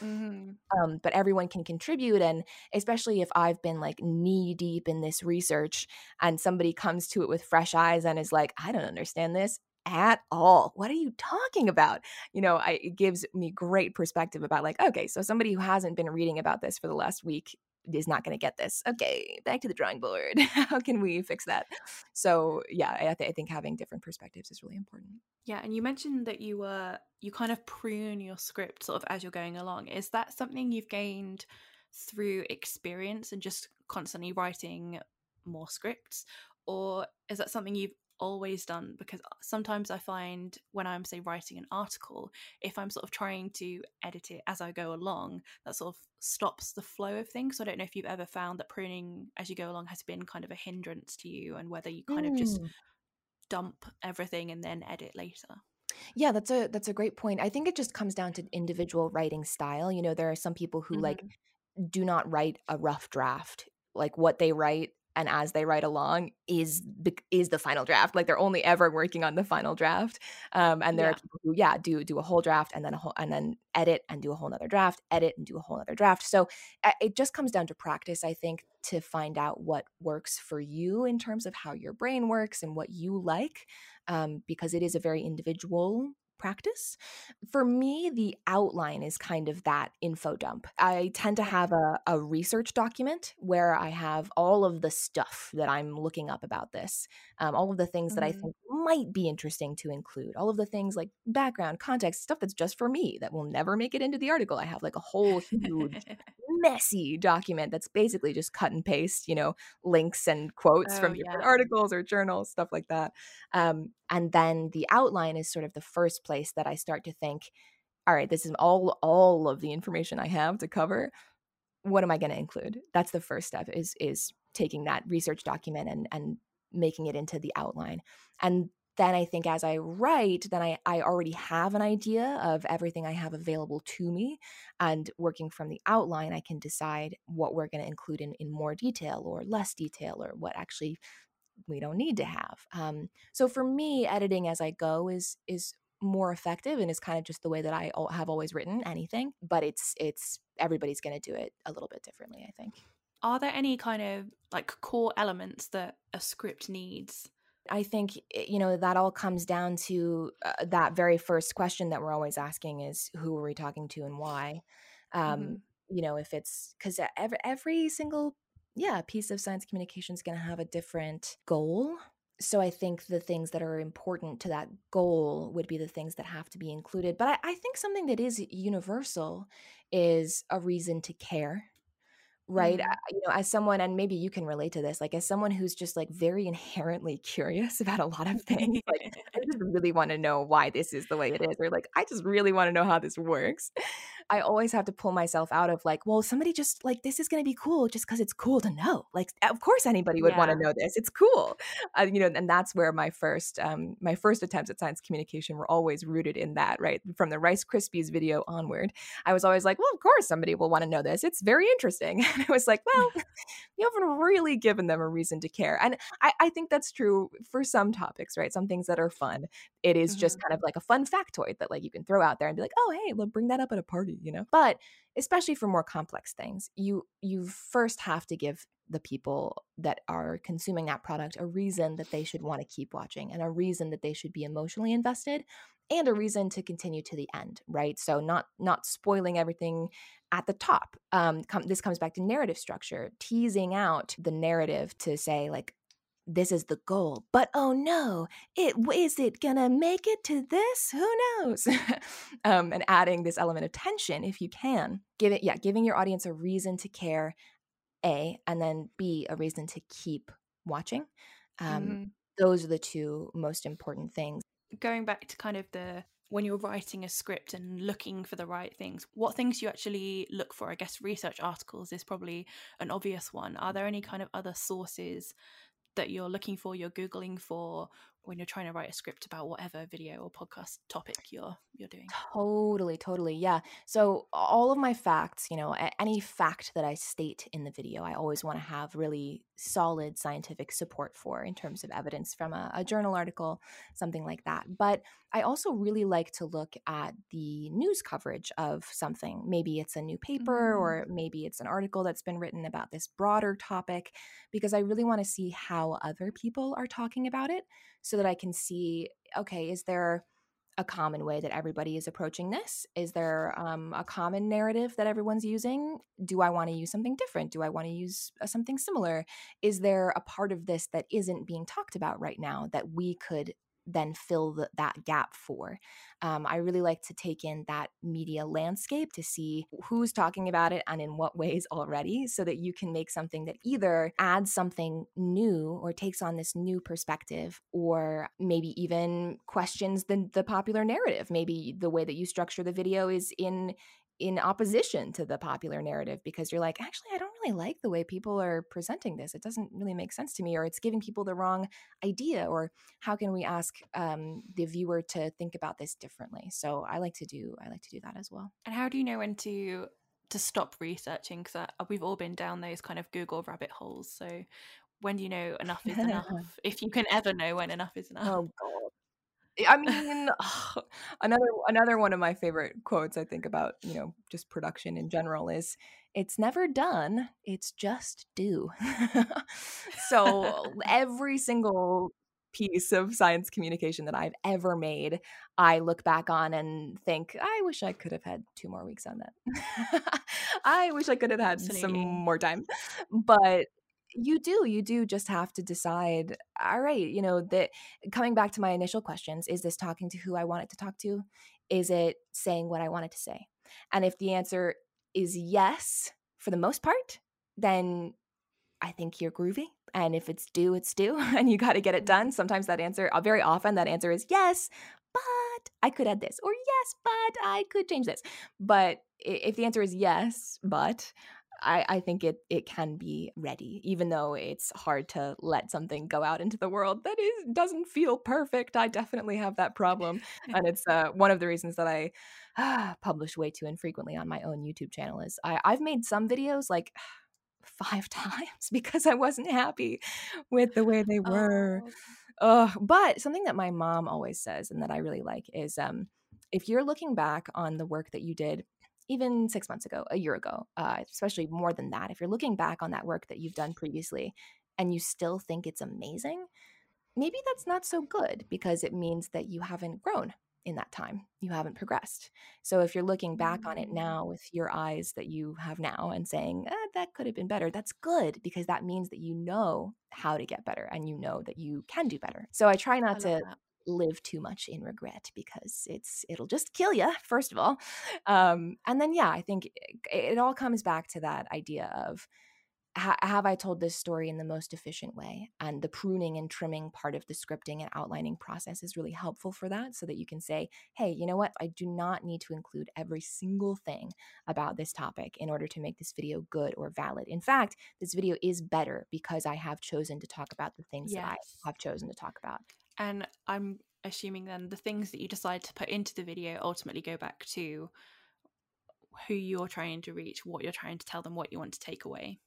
Mm-hmm. um, but everyone can contribute. And especially if I've been like knee deep in this research and somebody comes to it with fresh eyes and is like, I don't understand this at all. What are you talking about? You know, I, it gives me great perspective about like, okay, so somebody who hasn't been reading about this for the last week is not going to get this. Okay, back to the drawing board. How can we fix that? So yeah, I, th- I think having different perspectives is really important. Yeah, and you mentioned that you were you kind of prune your script sort of as you're going along. Is that something you've gained through experience and just constantly writing more scripts, or is that something you've always done? Because sometimes I find when I'm say writing an article, if I'm sort of trying to edit it as I go along, that sort of stops the flow of things. So I don't know if you've ever found that pruning as you go along has been kind of a hindrance to you, and whether you kind mm. of just dump everything and then edit later. Yeah, that's a that's a great point. I think it just comes down to individual writing style. You know, there are some people who mm-hmm. like do not write a rough draft. Like what they write and as they write along is is the final draft. Like they're only ever working on the final draft. Um, and there yeah. are people who, yeah, do do a whole draft and then a whole, and then edit and do a whole nother draft, edit and do a whole nother draft. So it just comes down to practice, I think, to find out what works for you in terms of how your brain works and what you like, um, because it is a very individual practice. For me, the outline is kind of that info dump. I tend to have a, a research document where I have all of the stuff that I'm looking up about this, um, all of the things mm-hmm. that I think might be interesting to include, all of the things like background, context, stuff that's just for me that will never make it into the article. I have like a whole huge messy document that's basically just cut and paste, you know, links and quotes oh, from different yeah. articles or journals, stuff like that. Um, and then the outline is sort of the first place that I start to think, all right, this is all all of the information I have to cover. What am I going to include? That's the first step, is is taking that research document and and making it into the outline. And then I think as I write, then I, I already have an idea of everything I have available to me. And working from the outline, I can decide what we're going to include in, in more detail or less detail, or what actually we don't need to have. Um, so for me, editing as I go is is more effective, and is kind of just the way that I have always written anything. But it's it's everybody's going to do it a little bit differently, I think. Are there any kind of like core elements that a script needs? I think, you know, that all comes down to uh, that very first question that we're always asking is, who are we talking to and why? Um, mm-hmm. You know, if it's because every, every single, yeah, piece of science communication is going to have a different goal. So I think the things that are important to that goal would be the things that have to be included. But I, I think something that is universal is a reason to care. Right. Mm-hmm. You know, as someone, and maybe you can relate to this, like as someone who's just like very inherently curious about a lot of things, like I just really want to know why this is the way it is, or like, I just really want to know how this works. I always have to pull myself out of like, well, somebody just like, this is going to be cool just because it's cool to know. Like, of course, anybody would yeah. want to know this. It's cool. Uh, you know, and that's where my first, um, my first attempts at science communication were always rooted in that, right? From the Rice Krispies video onward, I was always like, well, of course, somebody will want to know this. It's very interesting. And I was like, well, you haven't really given them a reason to care. And I, I think that's true for some topics, right? Some things that are fun. It is mm-hmm. just kind of like a fun factoid that like you can throw out there and be like, oh, hey, well, bring that up at a party, you know? But especially for more complex things, you you first have to give the people that are consuming that product a reason that they should want to keep watching, and a reason that they should be emotionally invested, and a reason to continue to the end, right? So not not spoiling everything at the top. Um, com- this comes back to narrative structure, teasing out the narrative to say like, this is the goal, but oh no, it is it gonna make it to this? Who knows? um, and adding this element of tension if you can. Give it, yeah, giving your audience a reason to care, A, and then B, a reason to keep watching. Um, mm-hmm. Those are the two most important things. Going back to kind of the when you're writing a script and looking for the right things, what things you actually look for? I guess research articles is probably an obvious one. Are there any kind of other sources that you're looking for, you're Googling for, when you're trying to write a script about whatever video or podcast topic you're you're doing. Totally, totally. Yeah. So all of my facts, you know, any fact that I state in the video, I always want to have really solid scientific support for in terms of evidence from a, a journal article, something like that. But I also really like to look at the news coverage of something. Maybe it's a new paper mm-hmm. or maybe it's an article that's been written about this broader topic, because I really want to see how other people are talking about it so that I can see, okay, is there a common way that everybody is approaching this? Is there um, a common narrative that everyone's using? Do I want to use something different? Do I want to use uh, something similar? Is there a part of this that isn't being talked about right now that we could then fill the, that gap for? Um, I really like to take in that media landscape to see who's talking about it and in what ways already, so that you can make something that either adds something new or takes on this new perspective, or maybe even questions the, the popular narrative. Maybe the way that you structure the video is in in opposition to the popular narrative, because you're like, actually, I don't really like the way people are presenting this. It doesn't really make sense to me, or it's giving people the wrong idea, or how can we ask um, the viewer to think about this differently? So I like to do, I like to do that as well. And how do you know when to, to stop researching? Because we've all been down those kind of Google rabbit holes. So when do you know enough is enough? If you can ever know when enough is enough. Oh, God. I mean, another another one of my favorite quotes I think about, you know, just production in general is, it's never done, it's just due. So every single piece of science communication that I've ever made, I look back on and think, I wish I could have had two more weeks on that. I wish I could have had Absolutely. some more time. But You do, you do just have to decide, all right, you know, that coming back to my initial questions, is this talking to who I want it to talk to? Is it saying what I want it to say? And if the answer is yes, for the most part, then I think you're groovy. And if it's due, it's due, and you got to get it done. Sometimes that answer, very often that answer is yes, but I could add this, or yes, but I could change this. But if the answer is yes, but I, I think it it can be ready, even though it's hard to let something go out into the world that is doesn't feel perfect. I definitely have that problem. And it's uh, one of the reasons that I ah, publish way too infrequently on my own YouTube channel is I, I've made some videos like five times because I wasn't happy with the way they were. Oh. Oh, but something that my mom always says and that I really like is um, if you're looking back on the work that you did even six months ago, a year ago, uh, especially more than that, if you're looking back on that work that you've done previously and you still think it's amazing, maybe that's not so good, because it means that you haven't grown in that time. You haven't progressed. So if you're looking back on it now with your eyes that you have now and saying, eh, that could have been better, that's good, because that means that you know how to get better and you know that you can do better. So I try not I love to... that. live too much in regret, because it's it'll just kill you, first of all. Um, and then, yeah, I think it, it all comes back to that idea of ha- have I told this story in the most efficient way? And the pruning and trimming part of the scripting and outlining process is really helpful for that, so that you can say, hey, you know what? I do not need to include every single thing about this topic in order to make this video good or valid. In fact, this video is better because I have chosen to talk about the things yes. that I have chosen to talk about. And I'm assuming then the things that you decide to put into the video ultimately go back to who you're trying to reach, what you're trying to tell them, what you want to take away.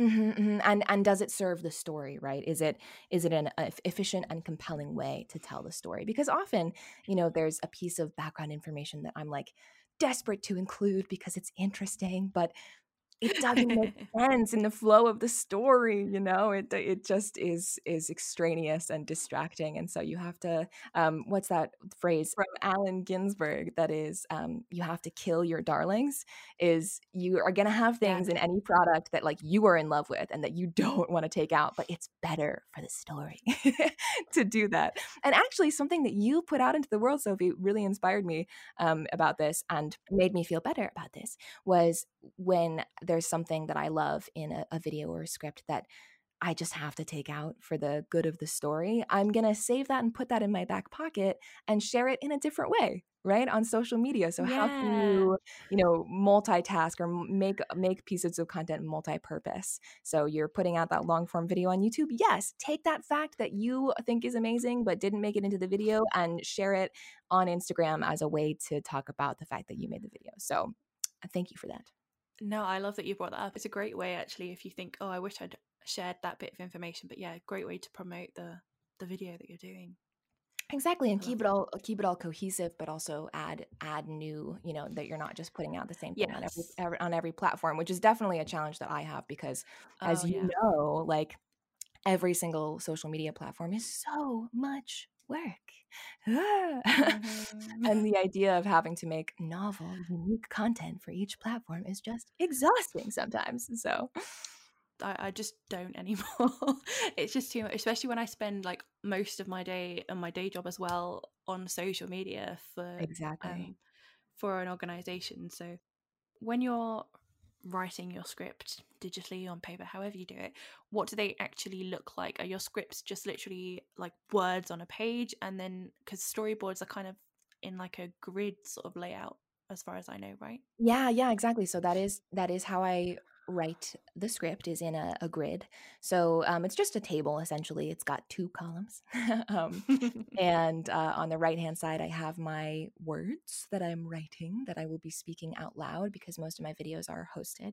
Mm-hmm, mm-hmm. And and does it serve the story, right? Is it is it an efficient and compelling way to tell the story? Because often, you know, there's a piece of background information that I'm like desperate to include because it's interesting, but it doesn't make sense in the flow of the story, you know. It it just is is extraneous and distracting, and so you have to. Um, what's that phrase from Allen Ginsberg? That is, um, you have to kill your darlings. Is you are gonna have things in any product that like you are in love with and that you don't want to take out, but it's better for the story to do that. And actually, something that you put out into the world, Sophie, really inspired me um, about this and made me feel better about this was when there's something that I love in a, a video or a script that I just have to take out for the good of the story, I'm going to save that and put that in my back pocket and share it in a different way, right? On social media. So yeah. How can you, you know, multitask or make, make pieces of content multi-purpose? So you're putting out that long form video on YouTube. Yes. Take that fact that you think is amazing, but didn't make it into the video, and share it on Instagram as a way to talk about the fact that you made the video. So thank you for that. No, I love that you brought that up. It's a great way, actually, if you think, oh, I wish I'd shared that bit of information, but yeah, great way to promote the the video that you're doing. Exactly. And keep it all keep it all cohesive, but also add add new, you know, that you're not just putting out the same thing yes. on every, every on every platform, which is definitely a challenge that I have, because as oh, you yeah. know, like every single social media platform is so much work. Mm-hmm. And the idea of having to make novel, unique content for each platform is just exhausting sometimes. So I, I just don't anymore. It's just too much, especially when I spend like most of my day and my day job as well on social media for exactly um, for an organization. So when you're writing your script digitally on paper, however you do it, what do they actually look like? Are your scripts just literally like words on a page? And then, because storyboards are kind of in like a grid sort of layout, as far as I know, right? Yeah, yeah, exactly. So that is that is how I write the script, is in a, a grid. So um, it's just a table, essentially. It's got two columns. um, and uh, on the right hand side, I have my words that I'm writing, that I will be speaking out loud, because most of my videos are hosted.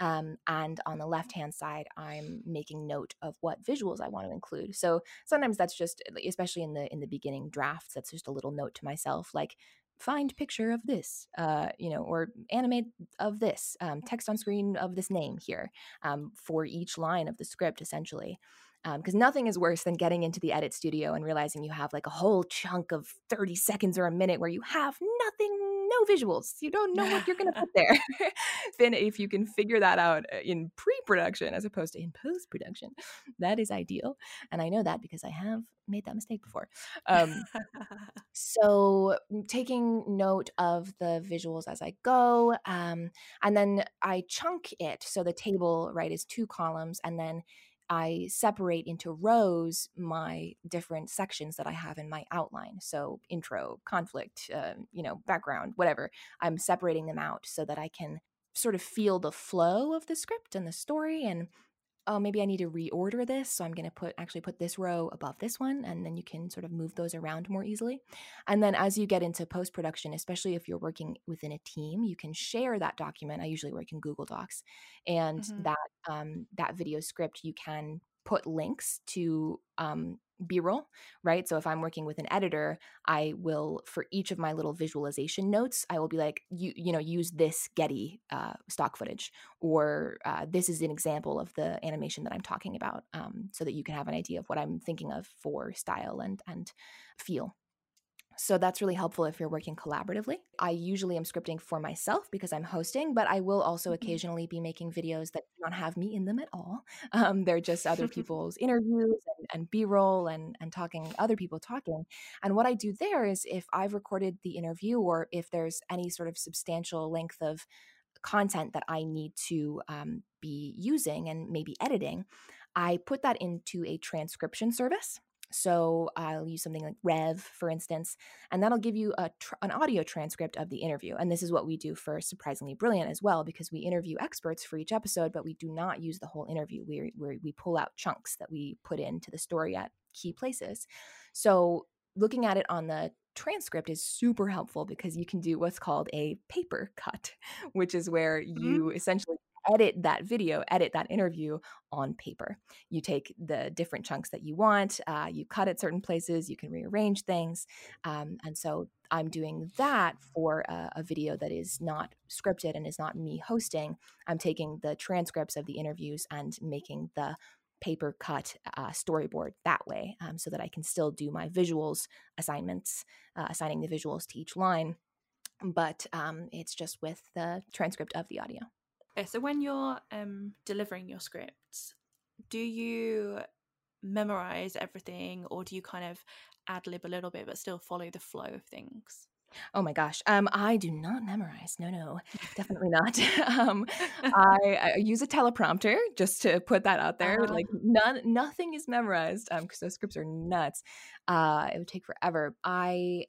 Um, and on the left hand side, I'm making note of what visuals I want to include. So sometimes that's just, especially in the in the beginning drafts, that's just a little note to myself, like, find picture of this, uh, you know, or animate of this, um, text on screen of this name here, um, for each line of the script, essentially. Because um, nothing is worse than getting into the edit studio and realizing you have like a whole chunk of thirty seconds or a minute where you have nothing, no visuals. You don't know what you're going to put there. Then if you can figure that out in pre-production as opposed to in post-production, that is ideal. And I know that because I have made that mistake before. Um, so taking note of the visuals as I go. Um, and then I chunk it. So the table, right, is two columns, and then I separate into rows my different sections that I have in my outline. So intro, conflict, uh, you know, background, whatever. I'm separating them out so that I can sort of feel the flow of the script and the story, and oh, maybe I need to reorder this. So I'm going to put actually put this row above this one, and then you can sort of move those around more easily. And then as you get into post-production, especially if you're working within a team, you can share that document. I usually work in Google Docs, and mm-hmm. that um, that video script, you can put links to um, B-roll, right? So if I'm working with an editor, I will, for each of my little visualization notes, I will be like, you you know, use this Getty uh, stock footage, or uh, this is an example of the animation that I'm talking about, um, so that you can have an idea of what I'm thinking of for style and and feel. So that's really helpful if you're working collaboratively. I usually am scripting for myself because I'm hosting, but I will also occasionally be making videos that do not have me in them at all. Um, they're just other people's interviews and, and B-roll and, and talking, other people talking. And what I do there is, if I've recorded the interview, or if there's any sort of substantial length of content that I need to um, be using and maybe editing, I put that into a transcription service. So I'll use something like Rev, for instance, and that'll give you a tr- an audio transcript of the interview. And this is what we do for Surprisingly Brilliant as well, because we interview experts for each episode, but we do not use the whole interview. We we, we pull out chunks that we put into the story at key places. So looking at it on the transcript is super helpful, because you can do what's called a paper cut, which is where you mm-hmm. essentially edit that video, edit that interview on paper. You take the different chunks that you want, uh, you cut at certain places, you can rearrange things. Um, and so I'm doing that for a, a video that is not scripted and is not me hosting. I'm taking the transcripts of the interviews and making the paper cut uh, storyboard that way, um, so that I can still do my visuals assignments, uh, assigning the visuals to each line. But um, it's just with the transcript of the audio. Okay, so when you're um, delivering your scripts, do you memorize everything, or do you kind of ad lib a little bit but still follow the flow of things? Oh my gosh. Um, I do not memorize. No, no, definitely not. um, I, I use a teleprompter just to put that out there. Uh-huh. Like none, nothing is memorized um, because those scripts are nuts. Uh, it would take forever. I,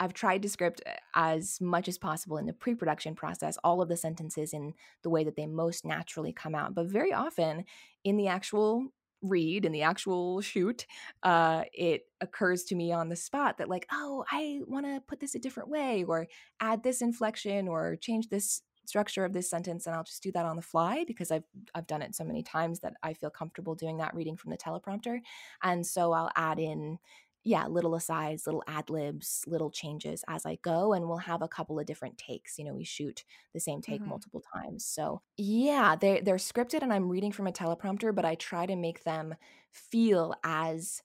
I've tried to script as much as possible in the pre-production process, all of the sentences in the way that they most naturally come out. But very often in the actual read, in the actual shoot, uh, it occurs to me on the spot that like, oh, I want to put this a different way or add this inflection or change this structure of this sentence. And I'll just do that on the fly because I've I've done it so many times that I feel comfortable doing that reading from the teleprompter. And so I'll add in Yeah, little asides, little ad-libs, little changes as I go, and we'll have a couple of different takes. You know, we shoot the same take mm-hmm. multiple times. So yeah, they're, they're scripted and I'm reading from a teleprompter, but I try to make them feel as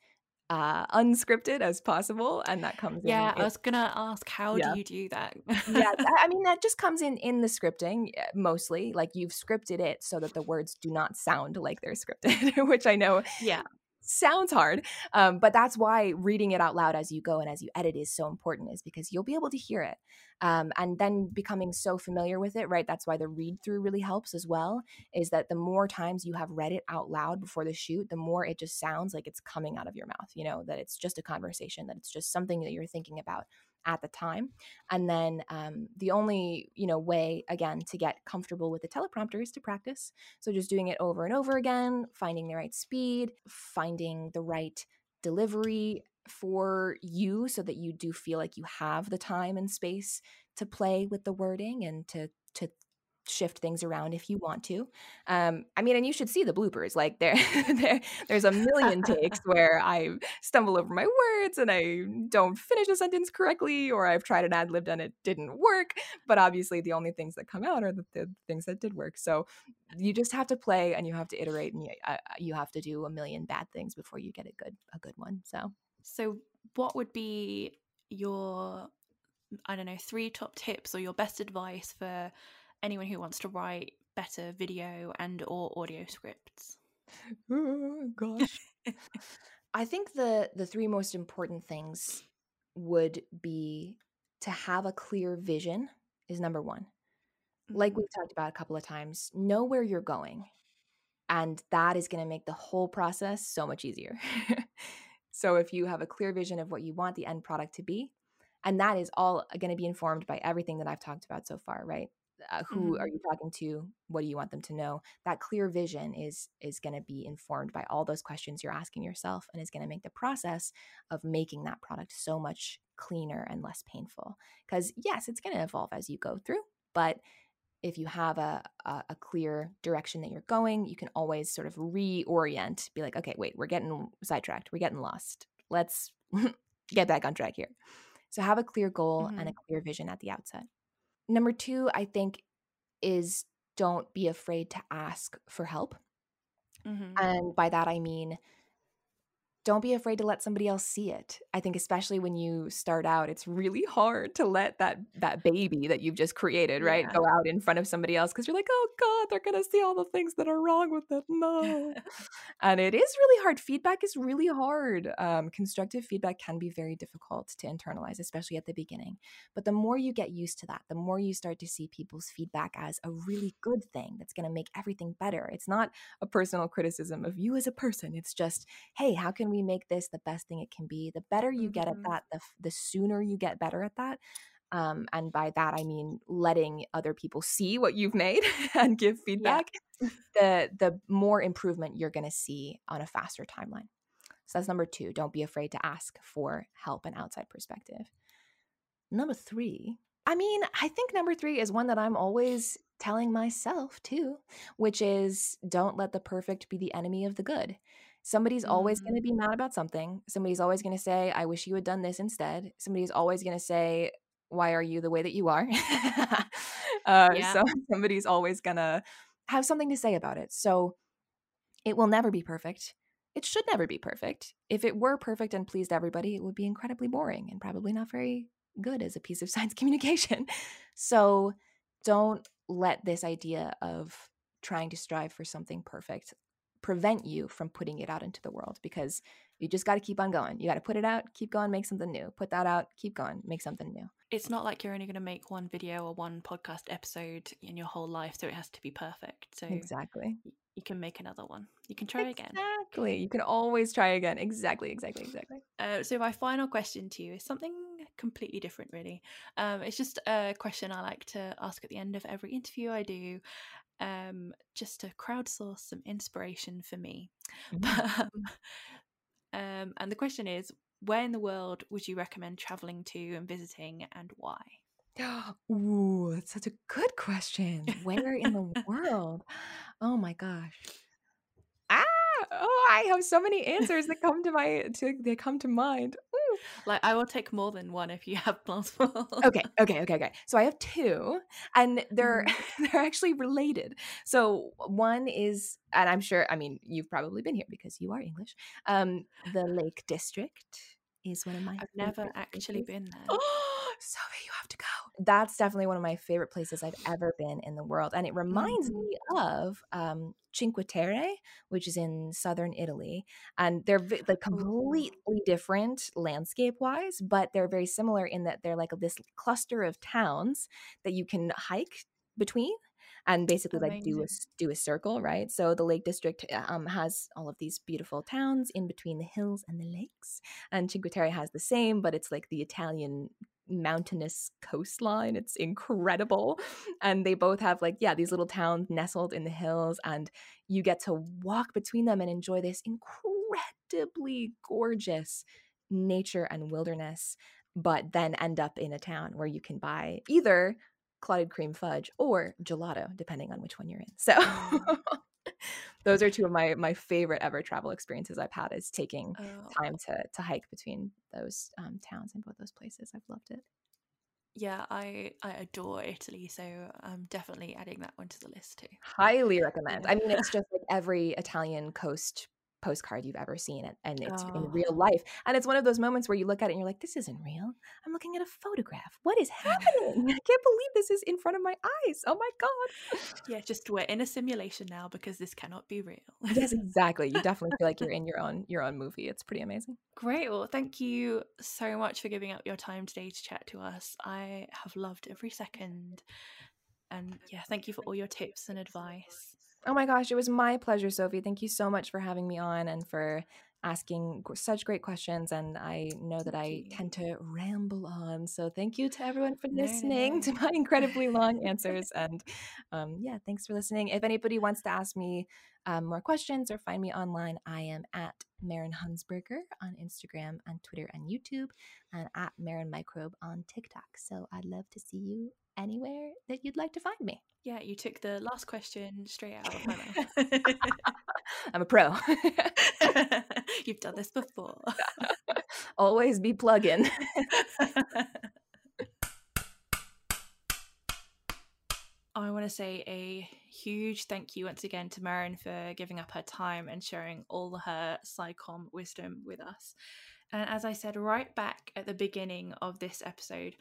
uh, unscripted as possible, and that comes yeah, in. Yeah, I was going to ask, how yeah. do you do that? yeah, I mean, that just comes in in the scripting mostly. Like you've scripted it so that the words do not sound like they're scripted, which I know – yeah. sounds hard, um, but that's why reading it out loud as you go and as you edit is so important, is because you'll be able to hear it. Um, and then becoming so familiar with it, right? That's why the read through really helps as well, is that the more times you have read it out loud before the shoot, the more it just sounds like it's coming out of your mouth, you know, that it's just a conversation, that it's just something that you're thinking about at the time. And then um, the only, you know, way, again, to get comfortable with the teleprompter is to practice. So just doing it over and over again, finding the right speed, finding the right delivery for you so that you do feel like you have the time and space to play with the wording and to to shift things around if you want to. Um, I mean, and you should see the bloopers. Like there, there there's a million takes where I stumble over my words and I don't finish a sentence correctly, or I've tried an ad-lib and it didn't work. But obviously the only things that come out are the, the things that did work. So you just have to play and you have to iterate, and you, uh, you have to do a million bad things before you get a good, a good one. So, so what would be your, I don't know, three top tips or your best advice for anyone who wants to write better video and or audio scripts? Oh, gosh. I think the the three most important things would be to have a clear vision is number one. Like we've talked about a couple of times, know where you're going. And that is going to make the whole process so much easier. So if you have a clear vision of what you want the end product to be, and that is all going to be informed by everything that I've talked about so far, right? Uh, who mm-hmm. are you talking to? What do you want them to know? That clear vision is is going to be informed by all those questions you're asking yourself, and is going to make the process of making that product so much cleaner and less painful. Because yes, it's going to evolve as you go through, but if you have a, a a clear direction that you're going, you can always sort of reorient, be like, okay, wait, we're getting sidetracked, we're getting lost. Let's get back on track here. So have a clear goal mm-hmm. and a clear vision at the outset. Number two, I think, is don't be afraid to ask for help. Mm-hmm. And by that, I mean, don't be afraid to let somebody else see it. I think especially when you start out, it's really hard to let that that baby that you've just created, right, yeah. go out in front of somebody else, because you're like, oh, God, they're going to see all the things that are wrong with it. No. And it is really hard. Feedback is really hard. Um, constructive feedback can be very difficult to internalize, especially at the beginning. But the more you get used to that, the more you start to see people's feedback as a really good thing that's going to make everything better. It's not a personal criticism of you as a person. It's just, hey, how can we make this the best thing it can be? The better you get at that, the, the sooner you get better at that. Um, and by that, I mean letting other people see what you've made and give feedback, yeah. the, the more improvement you're going to see on a faster timeline. So that's number two. Don't be afraid to ask for help and outside perspective. Number three, I mean, I think number three is one that I'm always telling myself too, which is don't let the perfect be the enemy of the good. Somebody's always going to be mad about something. Somebody's always going to say, I wish you had done this instead. Somebody's always going to say, why are you the way that you are? uh, yeah. So somebody's always going to have something to say about it. So it will never be perfect. It should never be perfect. If it were perfect and pleased everybody, it would be incredibly boring and probably not very good as a piece of science communication. So don't let this idea of trying to strive for something perfect prevent you from putting it out into the world, because you just got to keep on going. You got to put it out, keep going, make something new. Put that out, keep going, make something new. It's not like you're only going to make one video or one podcast episode in your whole life, so it has to be perfect. So exactly. You can make another one. You can try exactly. again. Exactly. You can always try again. Exactly, exactly, exactly. Uh, so my final question to you is something completely different, really. Um, it's just a question I like to ask at the end of every interview I do, um, just to crowdsource some inspiration for me. Mm-hmm. um, um, and the question is, where in the world would you recommend traveling to and visiting, and why? Ooh, that's such a good question. Where in the world? Oh my gosh. Ah, oh, I have so many answers that come to my to they come to mind. Ooh. Like, I will take more than one if you have multiple. Okay, okay, okay, okay. So I have two, and they're mm. they're actually related. So one is, and I'm sure, I mean, you've probably been here because you are English. Um, the Lake District is one of my. I've never actually places. been there. Sophie, you have to go. That's definitely one of my favorite places I've ever been in the world. And it reminds me of um, Cinque Terre, which is in southern Italy. And they're v- like completely different landscape-wise, but they're very similar in that they're like this cluster of towns that you can hike between. And basically, Amazing. like do a do a circle, right? So the Lake District um, has all of these beautiful towns in between the hills and the lakes, and Cinque Terre has the same, but it's like the Italian mountainous coastline. It's incredible, and they both have like yeah these little towns nestled in the hills, and you get to walk between them and enjoy this incredibly gorgeous nature and wilderness, but then end up in a town where you can buy either clotted cream fudge or gelato, depending on which one you're in. So those are two of my my favorite ever travel experiences I've had, is taking oh. time to to hike between those um, towns in both those places. I've loved it. Yeah, I, I adore Italy, so I'm definitely adding that one to the list too. Highly recommend. Yeah. I mean, it's just like every Italian coast postcard you've ever seen, and it's oh. in real life, and it's one of those moments where you look at it and you're like, this isn't real, I'm looking at a photograph, what is happening? I can't believe this is in front of my eyes. Oh my god. Yeah, just we're in a simulation now because this cannot be real. Yes, exactly. You definitely feel like you're in your own your own movie. It's pretty amazing. Great. Well, thank you so much for giving up your time today to chat to us. I have loved every second, and yeah, thank you for all your tips and advice. Oh my gosh, it was my pleasure, Sophie. Thank you so much for having me on and for asking such great questions. And I know that I tend to ramble on. So thank you to everyone for listening to my incredibly long answers. And um, yeah, thanks for listening. If anybody wants to ask me um, more questions or find me online, I am at Maren Hunsberger on Instagram and Twitter and YouTube, and at Maren Microbe on TikTok. So I'd love to see you anywhere that you'd like to find me. Yeah, you took the last question straight out of my mouth. I'm a pro. You've done this before. Always be plugging. I want to say a huge thank you once again to Maren for giving up her time and sharing all her SciComm wisdom with us. And as I said right back at the beginning of this episode,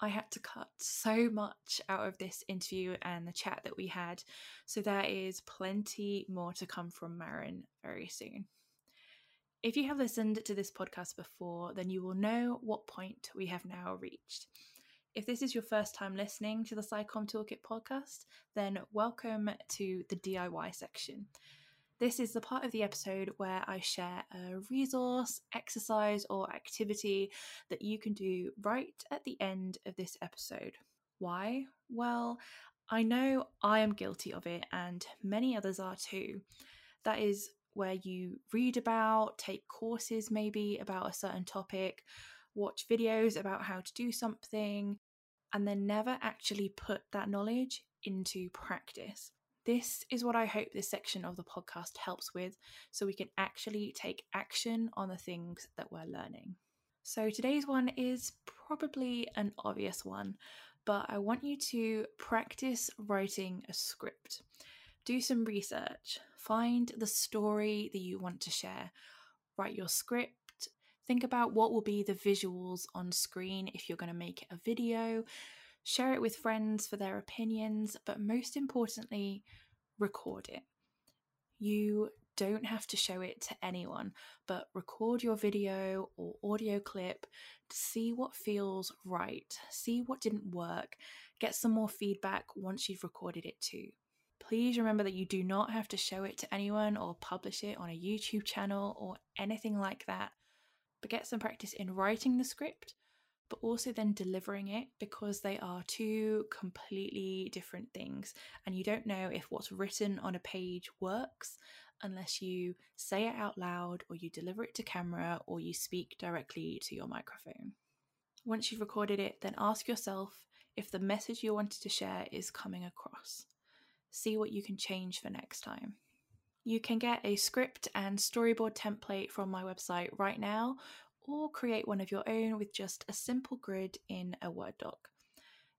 I had to cut so much out of this interview and the chat that we had, so there is plenty more to come from Maren very soon. If you have listened to this podcast before, then you will know what point we have now reached. If this is your first time listening to the SciComm Toolkit podcast, then welcome to the D I Y section. This is the part of the episode where I share a resource, exercise, or activity that you can do right at the end of this episode. Why? Well, I know I am guilty of it, and many others are too. That is where you read about, take courses maybe about a certain topic, watch videos about how to do something, and then never actually put that knowledge into practice. This is what I hope this section of the podcast helps with, so we can actually take action on the things that we're learning. So today's one is probably an obvious one, but I want you to practice writing a script. Do some research, find the story that you want to share, write your script. Think about what will be the visuals on screen if you're going to make a video. Share it with friends for their opinions, but most importantly, record it. You don't have to show it to anyone, but record your video or audio clip to see what feels right, see what didn't work, get some more feedback once you've recorded it too. Please remember that you do not have to show it to anyone or publish it on a YouTube channel or anything like that, but get some practice in writing the script, but also then delivering it, because they are two completely different things, and you don't know if what's written on a page works unless you say it out loud, or you deliver it to camera, or you speak directly to your microphone. Once you've recorded it, then ask yourself if the message you wanted to share is coming across. See what you can change for next time. You can get a script and storyboard template from my website right now, or create one of your own with just a simple grid in a Word doc.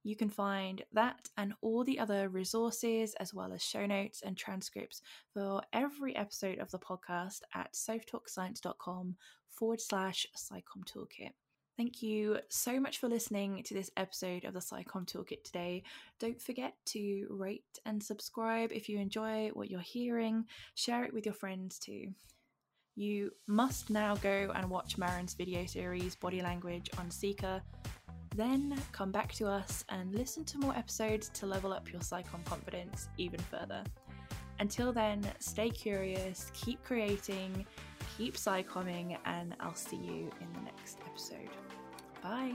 You can find that and all the other resources, as well as show notes and transcripts for every episode of the podcast at sophtalkscience.com forward slash SciComm Toolkit. Thank you so much for listening to this episode of the SciComm Toolkit today. Don't forget to rate and subscribe if you enjoy what you're hearing. Share it with your friends too. You must now go and watch Maren's video series, Body Language, on Seeker. Then come back to us and listen to more episodes to level up your SciComm confidence even further. Until then, stay curious, keep creating, keep SciComming, and I'll see you in the next episode. Bye!